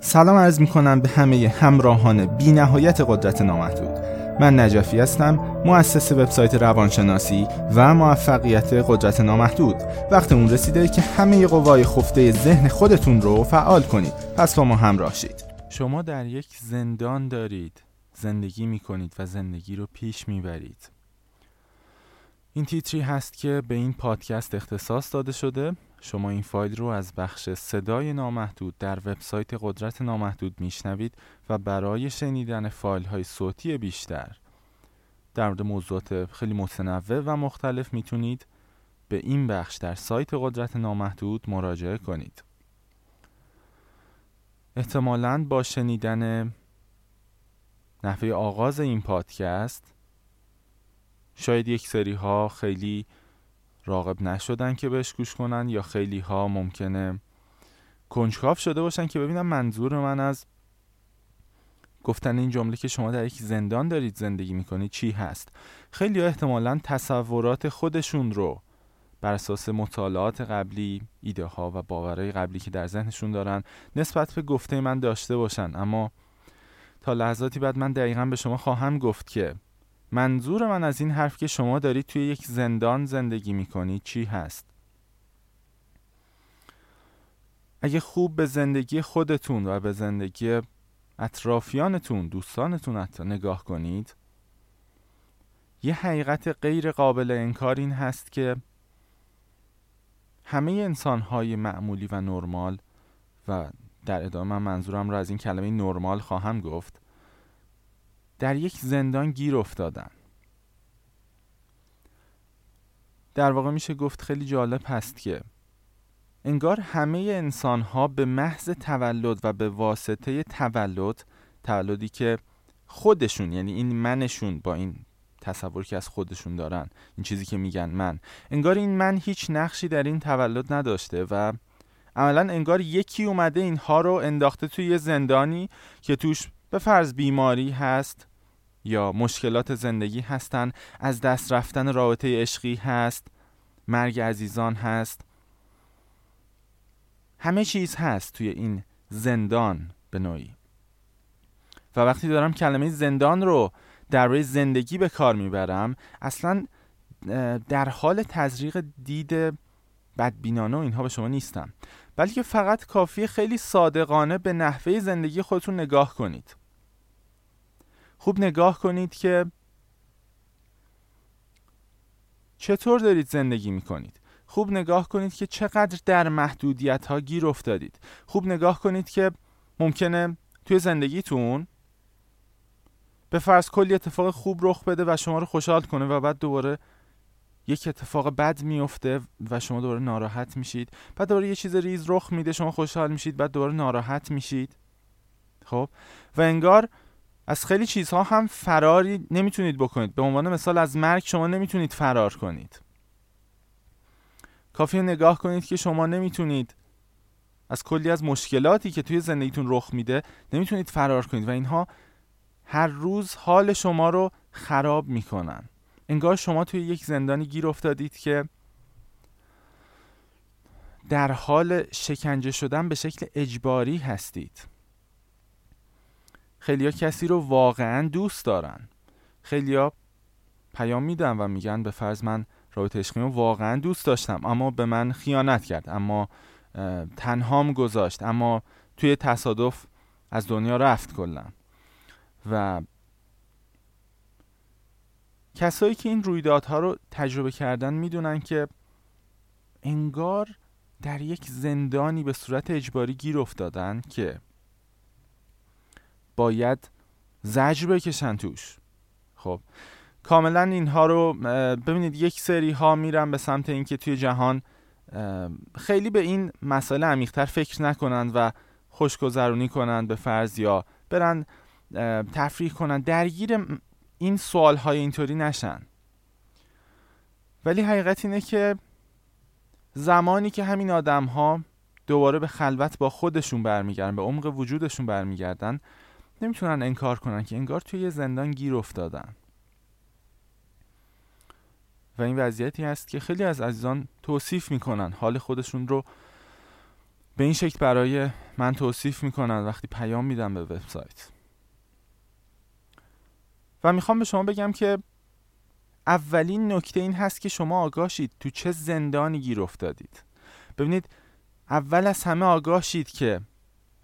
سلام عرض میکنم به همه همراهان بی نهایت قدرت نامحدود. من نجفی هستم، مؤسس وبسایت روانشناسی و موفقیت قدرت نامحدود. وقت اون رسیده که همه قوای خفته ذهن خودتون رو فعال کنید. پس با ما همراه شید. شما در یک زندان دارید زندگی میکنید و زندگی رو پیش میبرید. این تیتری هست که به این پادکست اختصاص داده شده. شما این فایل رو از بخش صدای نامحدود در وبسایت قدرت نامحدود میشنوید و برای شنیدن فایل‌های صوتی بیشتر در مورد موضوعات خیلی متنوع و مختلف میتونید به این بخش در سایت قدرت نامحدود مراجعه کنید. احتمالاً با شنیدن نحوه آغاز این پادکست شاید یک سری ها خیلی راغب نشدن که بهش گوش کنن یا خیلی ها ممکنه کنجکاو شده باشن که ببینن منظور من از گفتن این جمله که شما در یک زندان دارید زندگی میکنید چی هست. خیلی ها احتمالاً تصورات خودشون رو بر اساس مطالعات قبلی، ایده ها و باورهای قبلی که در ذهنشون دارن نسبت به گفته من داشته باشن، اما تا لحظاتی بعد من دقیقاً به شما خواهم گفت که منظور من از این حرف که شما دارید توی یک زندان زندگی میکنید چی هست. اگه خوب به زندگی خودتون و به زندگی اطرافیانتون، دوستانتون حتی نگاه کنید، یه حقیقت غیر قابل انکار این هست که همه انسان‌های معمولی و نرمال، و در ادامه من منظورم رو از این کلمه نرمال خواهم گفت، در یک زندان گیر افتادن. در واقع میشه گفت خیلی جالب هست که انگار همه انسان‌ها به محض تولد و به واسطه تولدی که خودشون، یعنی این منشون، با این تصور که از خودشون دارن، این چیزی که میگن من، انگار این من هیچ نقشی در این تولد نداشته و عملاً انگار یکی اومده اینها رو انداخته توی یه زندانی که توش به فرض بیماری هست یا مشکلات زندگی هستن، از دست رفتن رابطه عشقی هست، مرگ عزیزان هست، همه چیز هست توی این زندان به نوعی. و وقتی دارم کلمه زندان رو در برای زندگی به کار میبرم، اصلا در حال تزریق دید بدبینانه و اینها به شما نیستم، بلکه فقط کافیه خیلی صادقانه به نحوه زندگی خودتون نگاه کنید. خوب نگاه کنید که چطور دارید زندگی میکنید. خوب نگاه کنید که چقدر در محدودیت ها گیر افتادید. خوب نگاه کنید که ممکنه توی زندگیتون به فرض کلی اتفاق خوب رخ بده و شما رو خوشحال کنه و بعد دوباره یک اتفاق بد میفته و شما دوباره ناراحت میشید، بعد دوباره یه چیز ریز رخ میده، شما خوشحال میشید، بعد دوباره ناراحت میشید. خب، و انگار از خیلی چیزها هم فراری نمیتونید بکنید. به عنوان مثال از مرگ شما نمیتونید فرار کنید. کافیه نگاه کنید که شما نمیتونید از کلی از مشکلاتی که توی زندگیتون رخ میده نمیتونید فرار کنید و اینها هر روز حال شما رو خراب میکنن. انگار شما توی یک زندانی گیر افتادید که در حال شکنجه شدن به شکل اجباری هستید. خیلیا کسی رو واقعا دوست دارن. خیلیا پیام میدن و میگن به فرض من رابطه عشقی رو واقعا دوست داشتم، اما به من خیانت کرد، اما تنهام گذاشت، اما توی تصادف از دنیا رفت کلا. و کسایی که این رویدادها رو تجربه کردن میدونن که انگار در یک زندانی به صورت اجباری گیر افتادن که باید زجر بکشن توش. خب کاملا اینها رو ببینید، یک سری ها میرن به سمت اینکه توی جهان خیلی به این مسئله عمیق‌تر فکر نکنند و خوشگذرونی کنند به فرض، یا برن تفریح کنند، درگیر این سوال های اینطوری نشن. ولی حقیقت اینه که زمانی که همین آدم ها دوباره به خلوت با خودشون برمیگردن، به عمق وجودشون برمیگردن، نمیتونن انکار کنن که انگار توی یه زندان گیر افتادن. و این وضعیتی هست که خیلی از عزیزان توصیف میکنن، حال خودشون رو به این شکل برای من توصیف میکنن وقتی پیام میدم به وبسایت. و میخوام به شما بگم که اولین نکته این هست که شما آگاه شید تو چه زندانی گیر افتادید. ببینید اول از همه آگاه شید که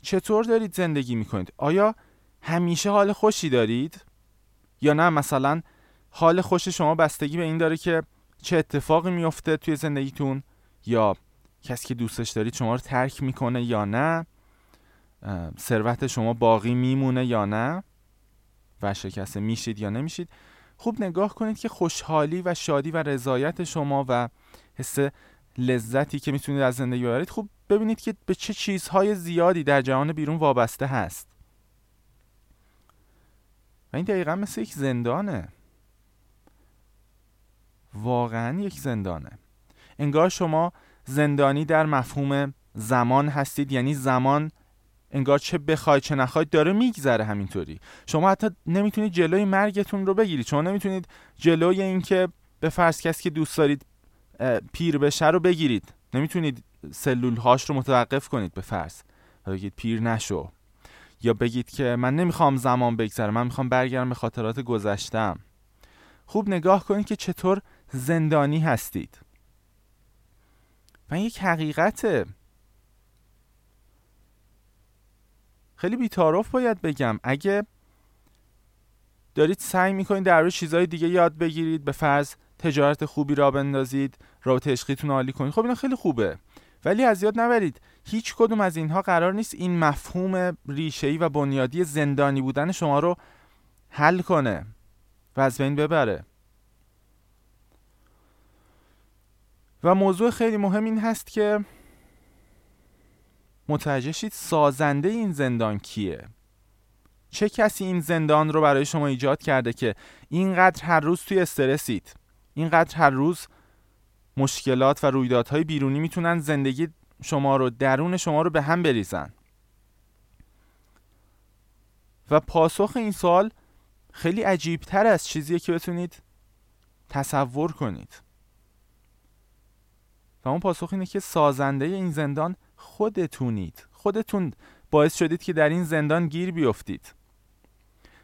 چطور دارید زندگی میکنید. آیا همیشه حال خوشی دارید؟ یا نه مثلا حال خوش شما بستگی به این داره که چه اتفاقی میفته توی زندگیتون، یا کسی که دوستش دارید شما رو ترک میکنه یا نه، ثروت شما باقی میمونه یا نه، و شکسته میشید یا نمیشید. خوب نگاه کنید که خوشحالی و شادی و رضایت شما و حس لذتی که میتونید از زندگی ببرید، خوب ببینید که به چه چیزهای زیادی در جهان بیرون وابسته هست. و این دقیقا مثل یک زندانه، واقعا یک زندانه. انگار شما زندانی در مفهوم زمان هستید، یعنی زمان انگار چه بخواید چه نخواید داره میگذره. همینطوری شما حتی نمیتونید جلوی مرگتون رو بگیرید، چون نمیتونید جلوی این که به فرض کسی که دوست دارید پیر بشه رو بگیرید، نمیتونید سلولهاش رو متوقف کنید به فرض و بگید پیر نشو، یا بگید که من نمیخوام زمان بگذره، من میخوام برگردم به خاطرات گذشته‌ام. خوب نگاه کنید که چطور زندانی هستید. و یک حقیقته خیلی بی‌طرف باید بگم، اگه دارید سعی میکنید در روی چیزهای دیگه یاد بگیرید، به فرض تجارت خوبی را بندازید، رابطه عشقیتون عالی کنید، خب اینا خیلی خوبه، ولی از یاد نبرید هیچ کدوم از اینها قرار نیست این مفهوم ریشه‌ای و بنیادی زندانی بودن شما رو حل کنه و از بین ببره. و موضوع خیلی مهم این هست که متوجه شید سازنده این زندان کیه؟ چه کسی این زندان رو برای شما ایجاد کرده که اینقدر هر روز توی استرسید، اینقدر هر روز مشکلات و رویدادهای بیرونی میتونن زندگی شما رو، درون شما رو به هم بریزن؟ و پاسخ این سوال خیلی عجیب‌تر از چیزیه که بتونید تصور کنید. و اون پاسخ اینه که سازنده این زندان خودتونید. خودتون باعث شدید که در این زندان گیر بیافتید.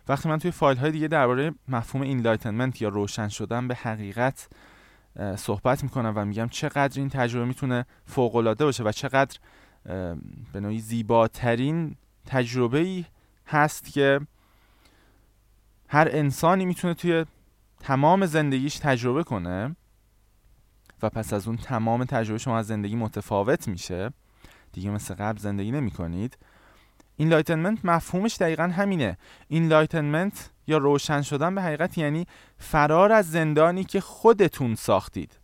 وقتی من توی فایل‌های دیگه درباره مفهوم اینلایتنمنت یا روشن شدن به حقیقت صحبت میکنم و میگم چقدر این تجربه میتونه فوق‌العاده باشه و چقدر به نوعی زیباترین تجربه‌ای هست که هر انسانی میتونه توی تمام زندگیش تجربه کنه، و پس از اون تمام تجربه شما از زندگی متفاوت میشه، دیگه مثل قبل زندگی نمی کنید. اینلایتنمنت مفهومش دقیقا همینه. اینلایتنمنت یا روشن شدن به حقیقت یعنی فرار از زندانی که خودتون ساختید،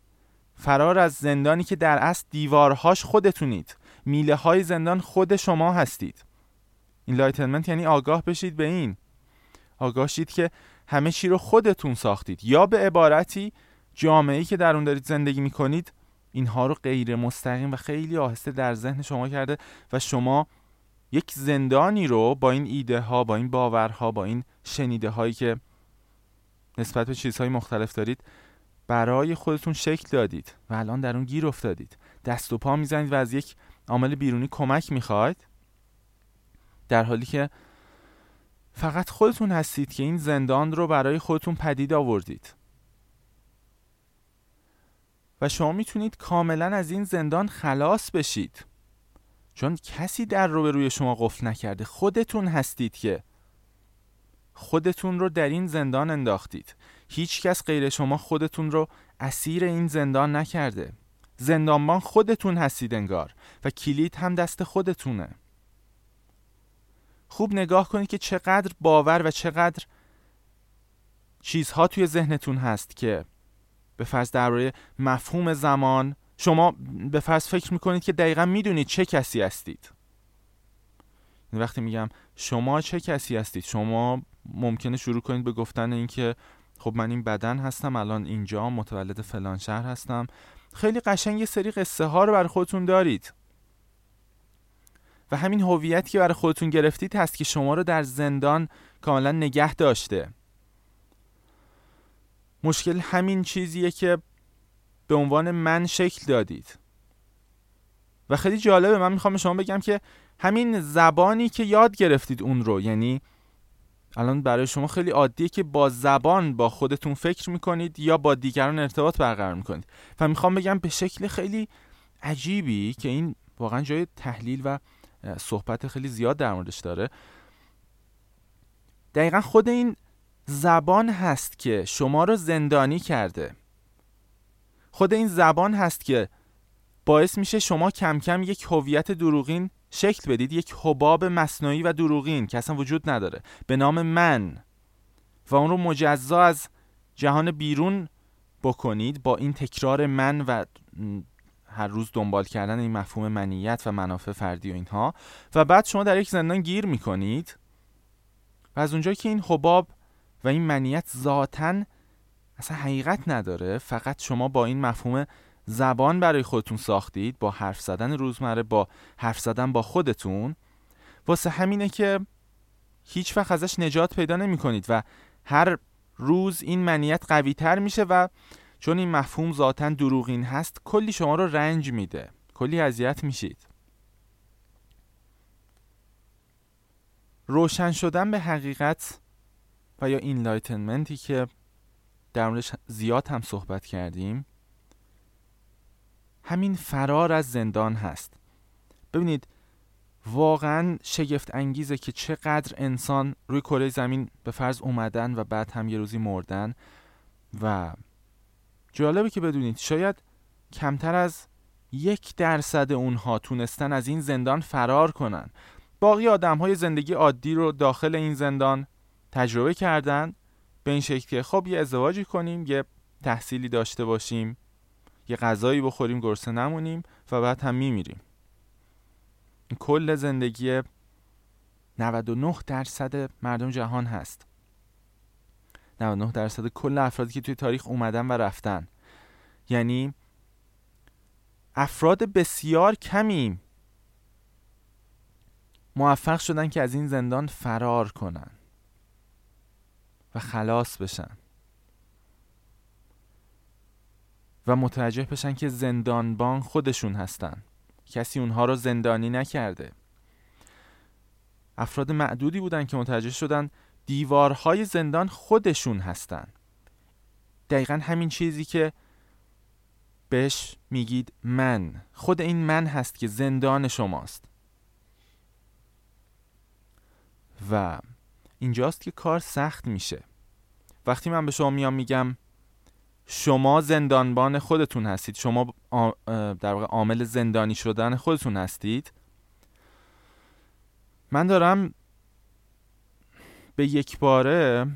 فرار از زندانی که در اصل دیوارهاش خودتونید، میله های زندان خود شما هستید. اینلایتنمنت یعنی آگاه بشید به این، آگاه شید که همه چی رو خودتون ساختید، یا به عبارتی جامعه‌ای که در اون دارید زندگی می‌کنید اینها رو غیر مستقیم و خیلی آهسته در ذهن شما کرده و شما یک زندانی رو با این ایده ها، با این باورها، با این شنیده هایی که نسبت به چیزهای مختلف دارید برای خودتون شکل دادید و الان در اون گیر افتادید. دست و پا میزنید و از یک عامل بیرونی کمک میخواید، در حالی که فقط خودتون هستید که این زندان رو برای خودتون پدید آوردید. و شما میتونید کاملا از این زندان خلاص بشید، چون کسی در روبروی شما قفل نکرده، خودتون هستید که خودتون رو در این زندان انداختید. هیچ کس غیر شما خودتون رو اسیر این زندان نکرده. زندانبان خودتون هستید انگار، و کلید هم دست خودتونه. خوب نگاه کنید که چقدر باور و چقدر چیزها توی ذهنتون هست که به فرض درباره مفهوم زمان شما به فرض فکر میکنید که دقیقا میدونید چه کسی هستید. وقتی میگم شما چه کسی هستید، شما ممکنه شروع کنید به گفتن این که خب من این بدن هستم، الان اینجا، متولد فلان شهر هستم. خیلی قشنگ یه سری قصه ها رو برای خودتون دارید و همین هویتی که برای خودتون گرفتید هست که شما رو در زندان کاملا نگه داشته. مشکل همین چیزیه که به عنوان من شکل دادید. و خیلی جالبه. من میخوام به شما بگم که همین زبانی که یاد گرفتید اون رو، یعنی الان برای شما خیلی عادیه که با زبان با خودتون فکر میکنید یا با دیگران ارتباط برقرار میکنید، و میخوام بگم به شکل خیلی عجیبی که این واقعا جای تحلیل و صحبت خیلی زیاد در موردش داره، دقیقا خود این زبان هست که شما رو زندانی کرده. خود این زبان هست که باعث میشه شما کم کم یک هویت دروغین شکل بدید، یک حباب مصنوعی و دروغین که اصلا وجود نداره به نام من، و اون رو مجزا از جهان بیرون بکنید با این تکرار من و هر روز دنبال کردن این مفهوم منیت و منافع فردی و اینها، و بعد شما در یک زندان گیر میکنید. و از اونجایی که این حباب و این منیت ذاتاً اصلا حقیقت نداره، فقط شما با این مفهوم زبان برای خودتون ساختید، با حرف زدن روزمره، با حرف زدن با خودتون، واسه همینه که هیچ وقت ازش نجات پیدا نمی کنید و هر روز این منیت قوی تر میشه، و چون این مفهوم ذاتاً دروغین هست کلی شما رو رنج میده، کلی اذیت میشید. روشن شدن به حقیقت و یا اینلایتنمنتی که در موردش زیاد هم صحبت کردیم، همین فرار از زندان هست. ببینید واقعا شگفت انگیزه که چقدر انسان روی کره زمین به فرض اومدن و بعد هم یه روزی مردن، و جالبه که بدونید شاید کمتر از 1% اونها تونستن از این زندان فرار کنن. باقی آدم‌های زندگی عادی رو داخل این زندان تجربه کردن به این شکل که خب یه ازدواجی کنیم، یه تحصیلی داشته باشیم، یه غذایی بخوریم گرسنه نمونیم و بعد هم میمیریم. کل زندگی 99% مردم جهان هست، 99% کل افرادی که توی تاریخ اومدن و رفتن. یعنی افراد بسیار کمی موفق شدن که از این زندان فرار کنن و خلاص بشن و متوجه بشن که زندانبان خودشون هستن، کسی اونها رو زندانی نکرده. افراد معدودی بودن که متوجه شدن دیوارهای زندان خودشون هستن. دقیقا همین چیزی که بهش میگید من، خود این من هست که زندان شماست. و اینجاست که کار سخت میشه. وقتی من به شما میگم شما زندانبان خودتون هستید، شما در واقع عامل زندانی شدن خودتون هستید، من دارم به یک باره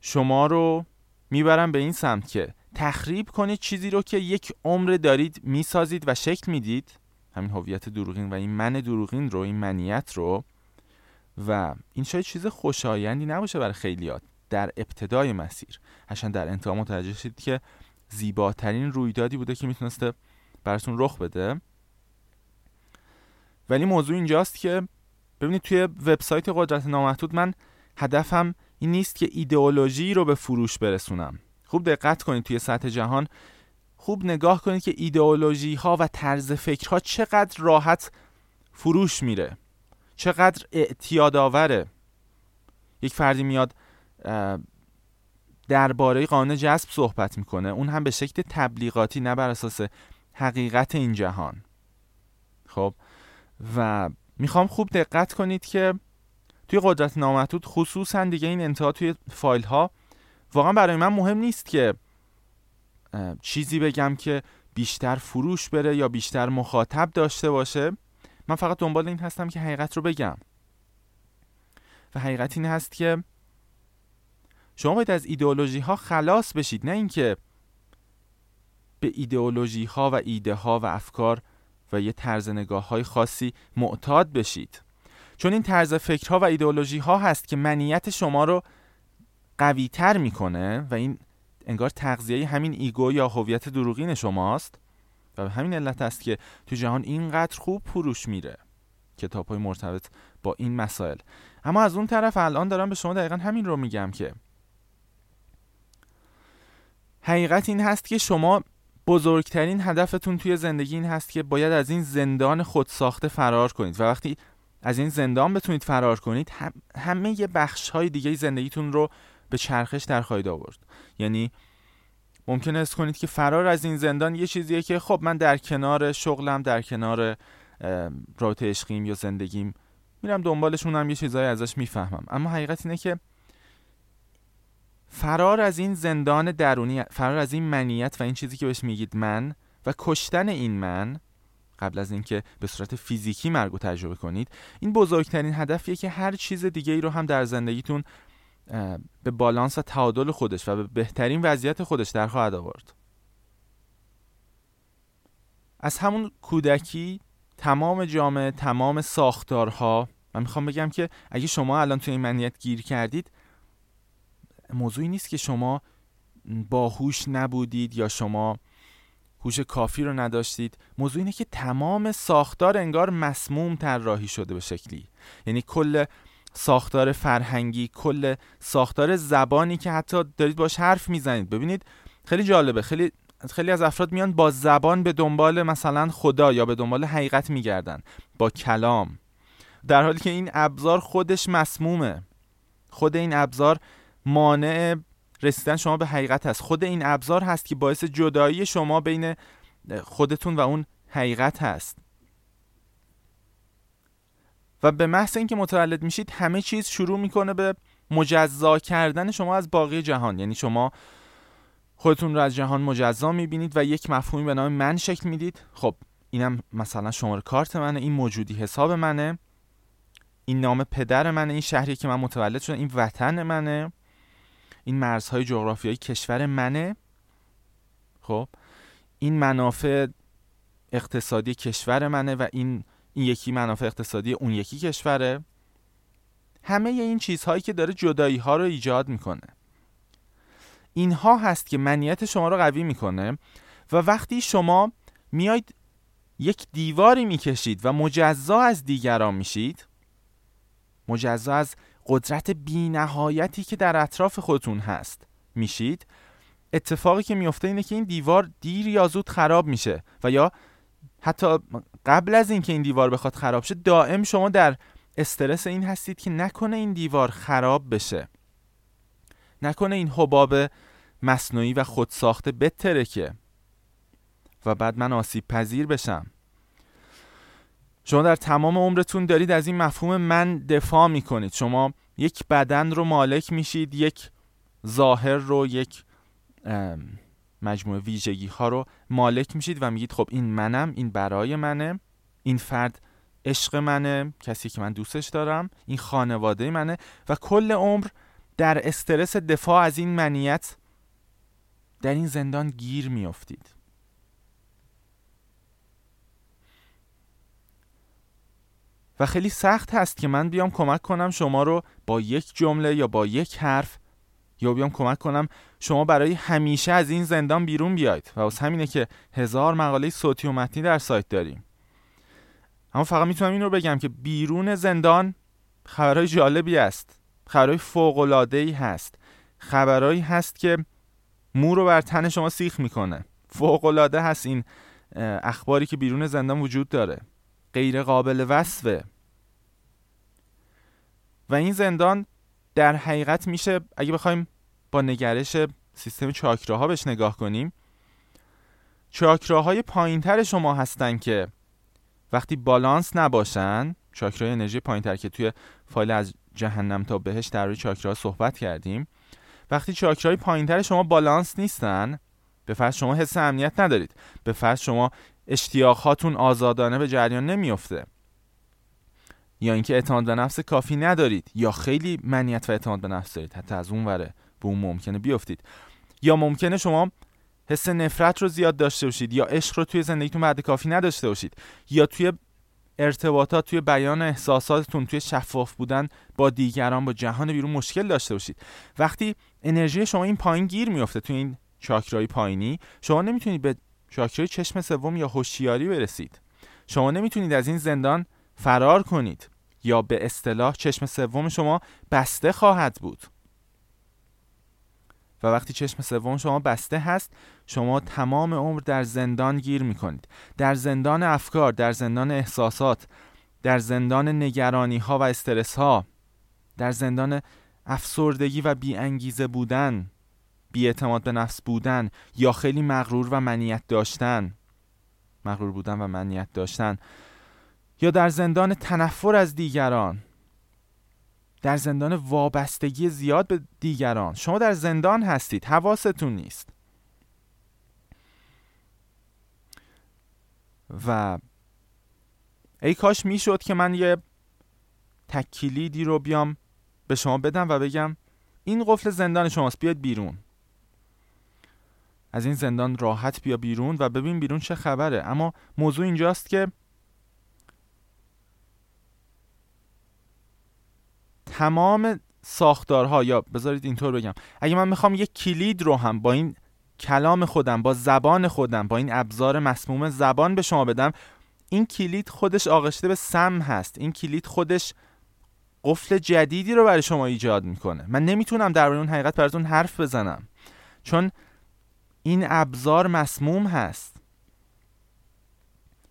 شما رو میبرم به این سمت که تخریب کنید چیزی رو که یک عمر دارید میسازید و شکل میدید، همین هویت دروغین و این من دروغین رو، این منیت رو. و این شاید چیز خوشایندی نباشه برای خیلیات در ابتدای مسیر، هرچند در انتها متوجه شدید که زیباترین رویدادی بوده که میتونسته براتون رخ بده. ولی موضوع اینجاست که ببینید توی وبسایت قدرت نامحدود من هدفم این نیست که ایدئولوژی رو به فروش برسونم. خوب دقت کنید توی سطح جهان، خوب نگاه کنید که ایدئولوژی ها و طرز فکرها چقدر راحت فروش میره، چقدر اعتیادآوره. یک فردی میاد درباره قانون جذب صحبت میکنه، اون هم به شکل تبلیغاتی، نه بر اساس حقیقت این جهان. خب و میخوام خوب دقت کنید که توی قدرت نامحدود خصوصا دیگه این انتها توی فایل ها واقعا برای من مهم نیست که چیزی بگم که بیشتر فروش بره یا بیشتر مخاطب داشته باشه. من فقط دنبال این هستم که حقیقت رو بگم، و حقیقت این هست که شما باید از ایدئولوژی ها خلاص بشید، نه اینکه به ایدئولوژی ها و ایده ها و افکار و یه طرز نگاه های خاصی معتاد بشید، چون این طرز فکرها و ایدئولوژی ها هست که منیت شما رو قوی تر میکنه و این انگار تغذیه همین ایگو یا هویت دروغین شماست. و به همین علت است که تو جهان اینقدر خوب فروش میره کتاب‌های مرتبط با این مسائل. اما از اون طرف الان دارم به شما دقیقاً همین رو میگم که حقیقت این هست که شما بزرگترین هدفتون توی زندگی این هست که باید از این زندان خودساخته فرار کنید و وقتی از این زندان بتونید فرار کنید همه بخش‌های دیگه زندگیتون رو به چرخش در خواهید آورد. یعنی ممکنه حس کنید که فرار از این زندان یه چیزیه که خب من در کنار شغلم، در کنار رابطه عشقیم یا زندگیم میرم دنبالشونم، یه چیزایی ازش میفهمم. اما حقیقت اینه که فرار از این زندان درونی، فرار از این منیت و این چیزی که بهش میگید من و کشتن این من قبل از اینکه به صورت فیزیکی مرگ رو تجربه کنید، این بزرگترین هدفیه که هر چیز دیگه‌ای رو هم در زندگیتون به بالانس و تعادل خودش و به بهترین وضعیت خودش در خواهد آورد. از همون کودکی تمام جامعه، تمام ساختارها، من میخوام بگم که اگه شما الان توی این منیت گیر کردید، موضوعی نیست که شما باهوش نبودید یا شما هوش کافی رو نداشتید. موضوع اینه که تمام ساختار انگار مسموم طراحی شده به شکلی، یعنی کل ساختار فرهنگی، کل ساختار زبانی که حتی دارید باش حرف میزنید. ببینید خیلی جالبه، خیلی از افراد میان با زبان به دنبال مثلا خدا یا به دنبال حقیقت میگردن با کلام، در حالی که این ابزار خودش مسمومه. خود این ابزار مانع رسیدن شما به حقیقت هست. خود این ابزار هست که باعث جدایی شما بین خودتون و اون حقیقت هست. و به محض اینکه متولد میشید همه چیز شروع میکنه به مجزا کردن شما از باقی جهان. یعنی شما خودتون رو از جهان مجزا میبینید و یک مفهومی به نام من شکل میدید. خب اینم مثلا شماره کارت منه، این موجودی حساب منه، این نام پدر منه، این شهری که من متولد شدم، این وطن منه، این مرزهای جغرافیایی کشور منه. خب این منافع اقتصادی کشور منه و این یکی منافع اقتصادی اون یکی کشوره. همه این چیزهایی که داره جدایی ها رو ایجاد میکنه، اینها هست که منیت شما رو قوی میکنه. و وقتی شما میاید یک دیواری میکشید و مجزا از دیگران میشید، مجزا از قدرت بی نهایتی که در اطراف خودتون هست میشید، اتفاقی که میفته اینه که این دیوار دیر یا زود خراب میشه و یا حتی قبل از اینکه این دیوار بخواد خراب شه دائم شما در استرس این هستید که نکنه این دیوار خراب بشه، نکنه این حباب مصنوعی و خودساخته بترکه و بعد من آسیب پذیر بشم. شما در تمام عمرتون دارید از این مفهوم من دفاع میکنید. شما یک بدن رو مالک میشید، یک ظاهر رو، یک مجموعه ویژگی ها رو مالک میشید و میگید خب این منم، این برای منه، این فرد عشق منه، کسی که من دوستش دارم، این خانواده منه. و کل عمر در استرس دفاع از این منیت در این زندان گیر میافتید. و خیلی سخت هست که من بیام کمک کنم شما رو با یک جمله یا با یک حرف، یا بیام کمک کنم شما برای همیشه از این زندان بیرون بیاید. و واسه همینه که 1000 مقاله صوتی و متنی در سایت داریم. اما فقط میتونم این رو بگم که بیرون زندان خبرهای جالبی است، خبرهای فوق‌العاده‌ای هست، خبرهایی هست که مو رو بر تن شما سیخ میکنه. فوق‌العاده هست این اخباری که بیرون زندان وجود داره، غیر قابل وصفه. و این زندان در حقیقت میشه، اگه بخوایم با نگرش سیستم چاکراها بهش نگاه کنیم، چاکراهای پایینتر شما هستن که وقتی بالانس نباشن، چاکرای انرژی پایینتر که توی فایل از جهنم تا بهش در روی چاکراها صحبت کردیم، وقتی چاکرای پایینتر شما بالانس نیستن، به فرض شما حس امنیت ندارید، به فرض شما اشتیاقاتون آزادانه به جریان نمیفته، یا اینکه اعتماد به نفس کافی ندارید، یا خیلی منیت و اعتماد به نفس دارید، حتی از اون وره به اون ممکنه بیافتید، یا ممکنه شما حس نفرت رو زیاد داشته باشید، یا عشق رو توی زندگیتون بعد کافی نداشته باشید، یا توی ارتباطات، توی بیان احساساتتون، توی شفاف بودن با دیگران، با جهان بیرون مشکل داشته باشید. وقتی انرژی شما این پایین گیر میفته، توی این چاکرای پایینی، شما نمیتونید به چاکرای چشم سوم یا هوشیاری برسید. شما نمیتونید از این زندان فرار کنید، یا به اصطلاح چشم سوم شما بسته خواهد بود. و وقتی چشم سوم شما بسته هست، شما تمام عمر در زندان گیر میکنید، در زندان افکار، در زندان احساسات، در زندان نگرانی ها و استرس ها، در زندان افسردگی و بی انگیزه بودن، بی اعتماد به نفس بودن، یا خیلی مغرور و منیت داشتن، مغرور بودن و منیت داشتن، یا در زندان تنفر از دیگران، در زندان وابستگی زیاد به دیگران. شما در زندان هستید، حواستون نیست. و ای کاش میشد که من یه تک کلیدی رو بیام به شما بدم و بگم این قفل زندان شماست، بیاید بیرون از این زندان، راحت بیا بیرون و ببین بیرون چه خبره. اما موضوع اینجاست که تمام ساختارها، یا بذارید اینطور بگم، اگه من میخوام یک کلید رو هم با این کلام خودم، با زبان خودم، با این ابزار مسموم زبان به شما بدم، این کلید خودش آغشته به سم هست. این کلید خودش قفل جدیدی رو برای شما ایجاد میکنه. من نمیتونم درباره اون حقیقت براتون حرف بزنم، چون این ابزار مسموم هست.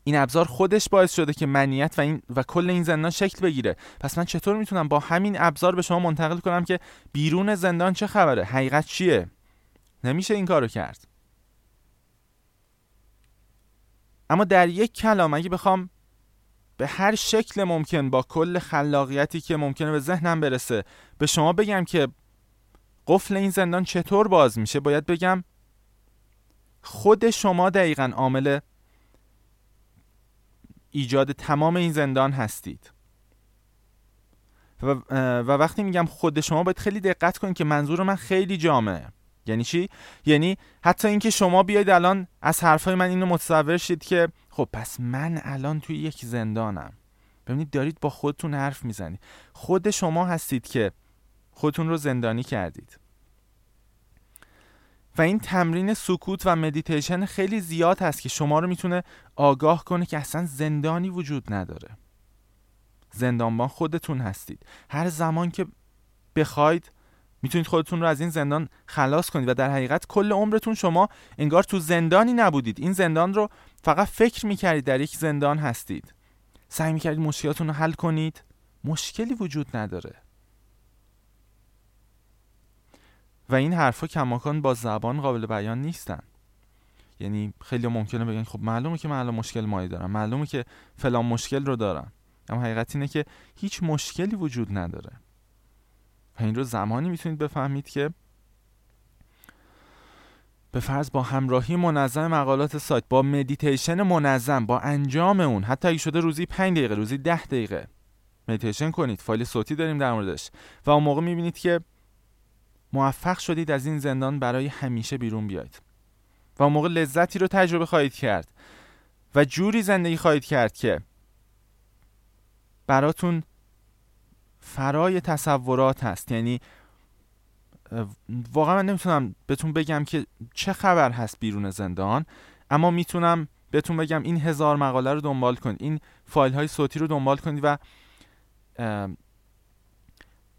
این ابزار خودش باعث شده که منیت و کل این زندان شکل بگیره. پس من چطور میتونم با همین ابزار به شما منتقل کنم که بیرون زندان چه خبره، حقیقت چیه؟ نمیشه این کارو کرد. اما در یک کلام اگه بخوام به هر شکل ممکن، با کل خلاقیتی که ممکنه به ذهنم برسه، به شما بگم که قفل این زندان چطور باز میشه، باید بگم خود شما دقیقاً عامل ایجاد تمام این زندان هستید. و وقتی میگم خود شما، باید خیلی دقت کنید که منظور من خیلی جامعه. یعنی چی؟ یعنی حتی اینکه شما بیاید الان از حرفای من اینو متصور شید که خب پس من الان توی یک زندانم. ببینید دارید با خودتون حرف میزنید. خود شما هستید که خودتون رو زندانی کردید. و این تمرین سکوت و مدیتیشن خیلی زیاد هست که شما رو میتونه آگاه کنه که اصلا زندانی وجود نداره. زندانبان خودتون هستید. هر زمان که بخواید میتونید خودتون رو از این زندان خلاص کنید و در حقیقت کل عمرتون شما انگار تو زندانی نبودید. این زندان رو فقط فکر میکردید در یک زندان هستید. سعی میکردید مشکلاتون رو حل کنید. مشکلی وجود نداره. و این حرفا کماکان با زبان قابل بیان نیستن. یعنی خیلی ممکنه بگن خب معلومه که من الان مشکل مالی دارم، معلومه که فلان مشکل رو دارم، اما حقیقت اینه که هیچ مشکلی وجود نداره. و این رو زمانی میتونید بفهمید که به فرض با همراهی منظم مقالات سایت، با مدیتیشن منظم، با انجام اون، حتی اگه شده روزی 5 دقیقه، روزی 10 دقیقه مدیتیشن کنید. فایل صوتی داریم در موردش. و اون موقع میبینید که موفق شدید از این زندان برای همیشه بیرون بیاید. و اون موقع لذتی رو تجربه خواهید کرد و جوری زندگی خواهید کرد که براتون فرای تصورات هست. یعنی واقعا من نمیتونم بهتون بگم که چه خبر هست بیرون زندان، اما میتونم بهتون بگم این 1000 مقاله رو دنبال کنید، این فایل های صوتی رو دنبال کنید و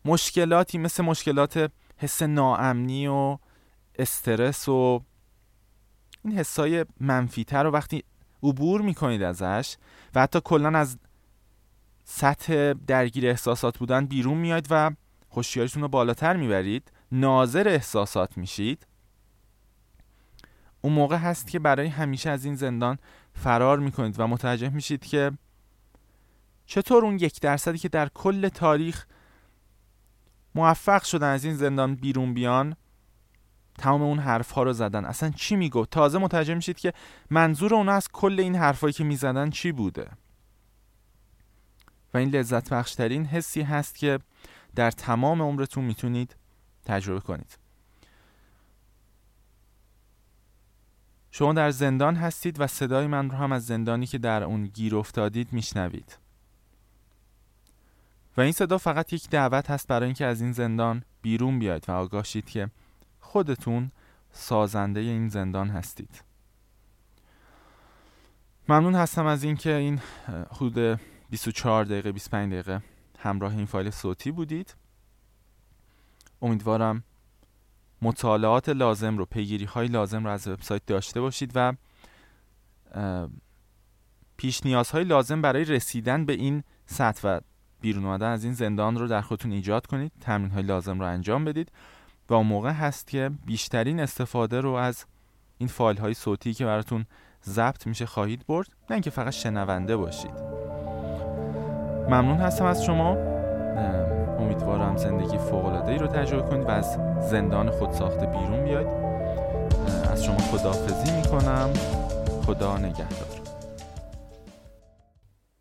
مشکلاتی مثل مشکلات حس ناامنی و استرس و این حسای منفی تر رو وقتی عبور میکنید ازش و حتی کلن از سطح درگیر احساسات بودن بیرون میاید و هوشیاریتون رو بالاتر میبرید، ناظر احساسات میشید، اون موقع هست که برای همیشه از این زندان فرار میکنید و متوجه میشید که چطور اون 1% که در کل تاریخ موفق شدن از این زندان بیرون بیان تمام اون حرف ها رو زدن اصلا چی میگو. تازه متوجه میشید که منظور اونا از کل این حرفایی که میزدن چی بوده. و این لذت بخش ترین حسی هست که در تمام عمرتون میتونید تجربه کنید. شما در زندان هستید و صدای من رو هم از زندانی که در اون گیر افتادید میشنوید. و این صدا فقط یک دعوت هست برای اینکه از این زندان بیرون بیاید و آگاه شید که خودتون سازنده این زندان هستید. ممنون هستم از اینکه این حدود 24 دقیقه 25 دقیقه همراه این فایل صوتی بودید. امیدوارم مطالعات لازم رو، پیگیری‌های لازم رو از وبسایت داشته باشید و پیش نیازهای لازم برای رسیدن به این سطح و بیرون اومدن از این زندان رو در خودتون ایجاد کنید، تمرین‌های لازم رو انجام بدید و اون موقع هست که بیشترین استفاده رو از این فایل‌های صوتی که براتون ضبط میشه خواهید برد، نه اینکه فقط شنونده باشید. ممنون هستم از شما. امیدوارم زندگی فوق‌العاده‌ای رو تجربه کنید و از زندان خودساخته بیرون بیاید. از شما خداحافظی می‌کنم. خدا نگهدار.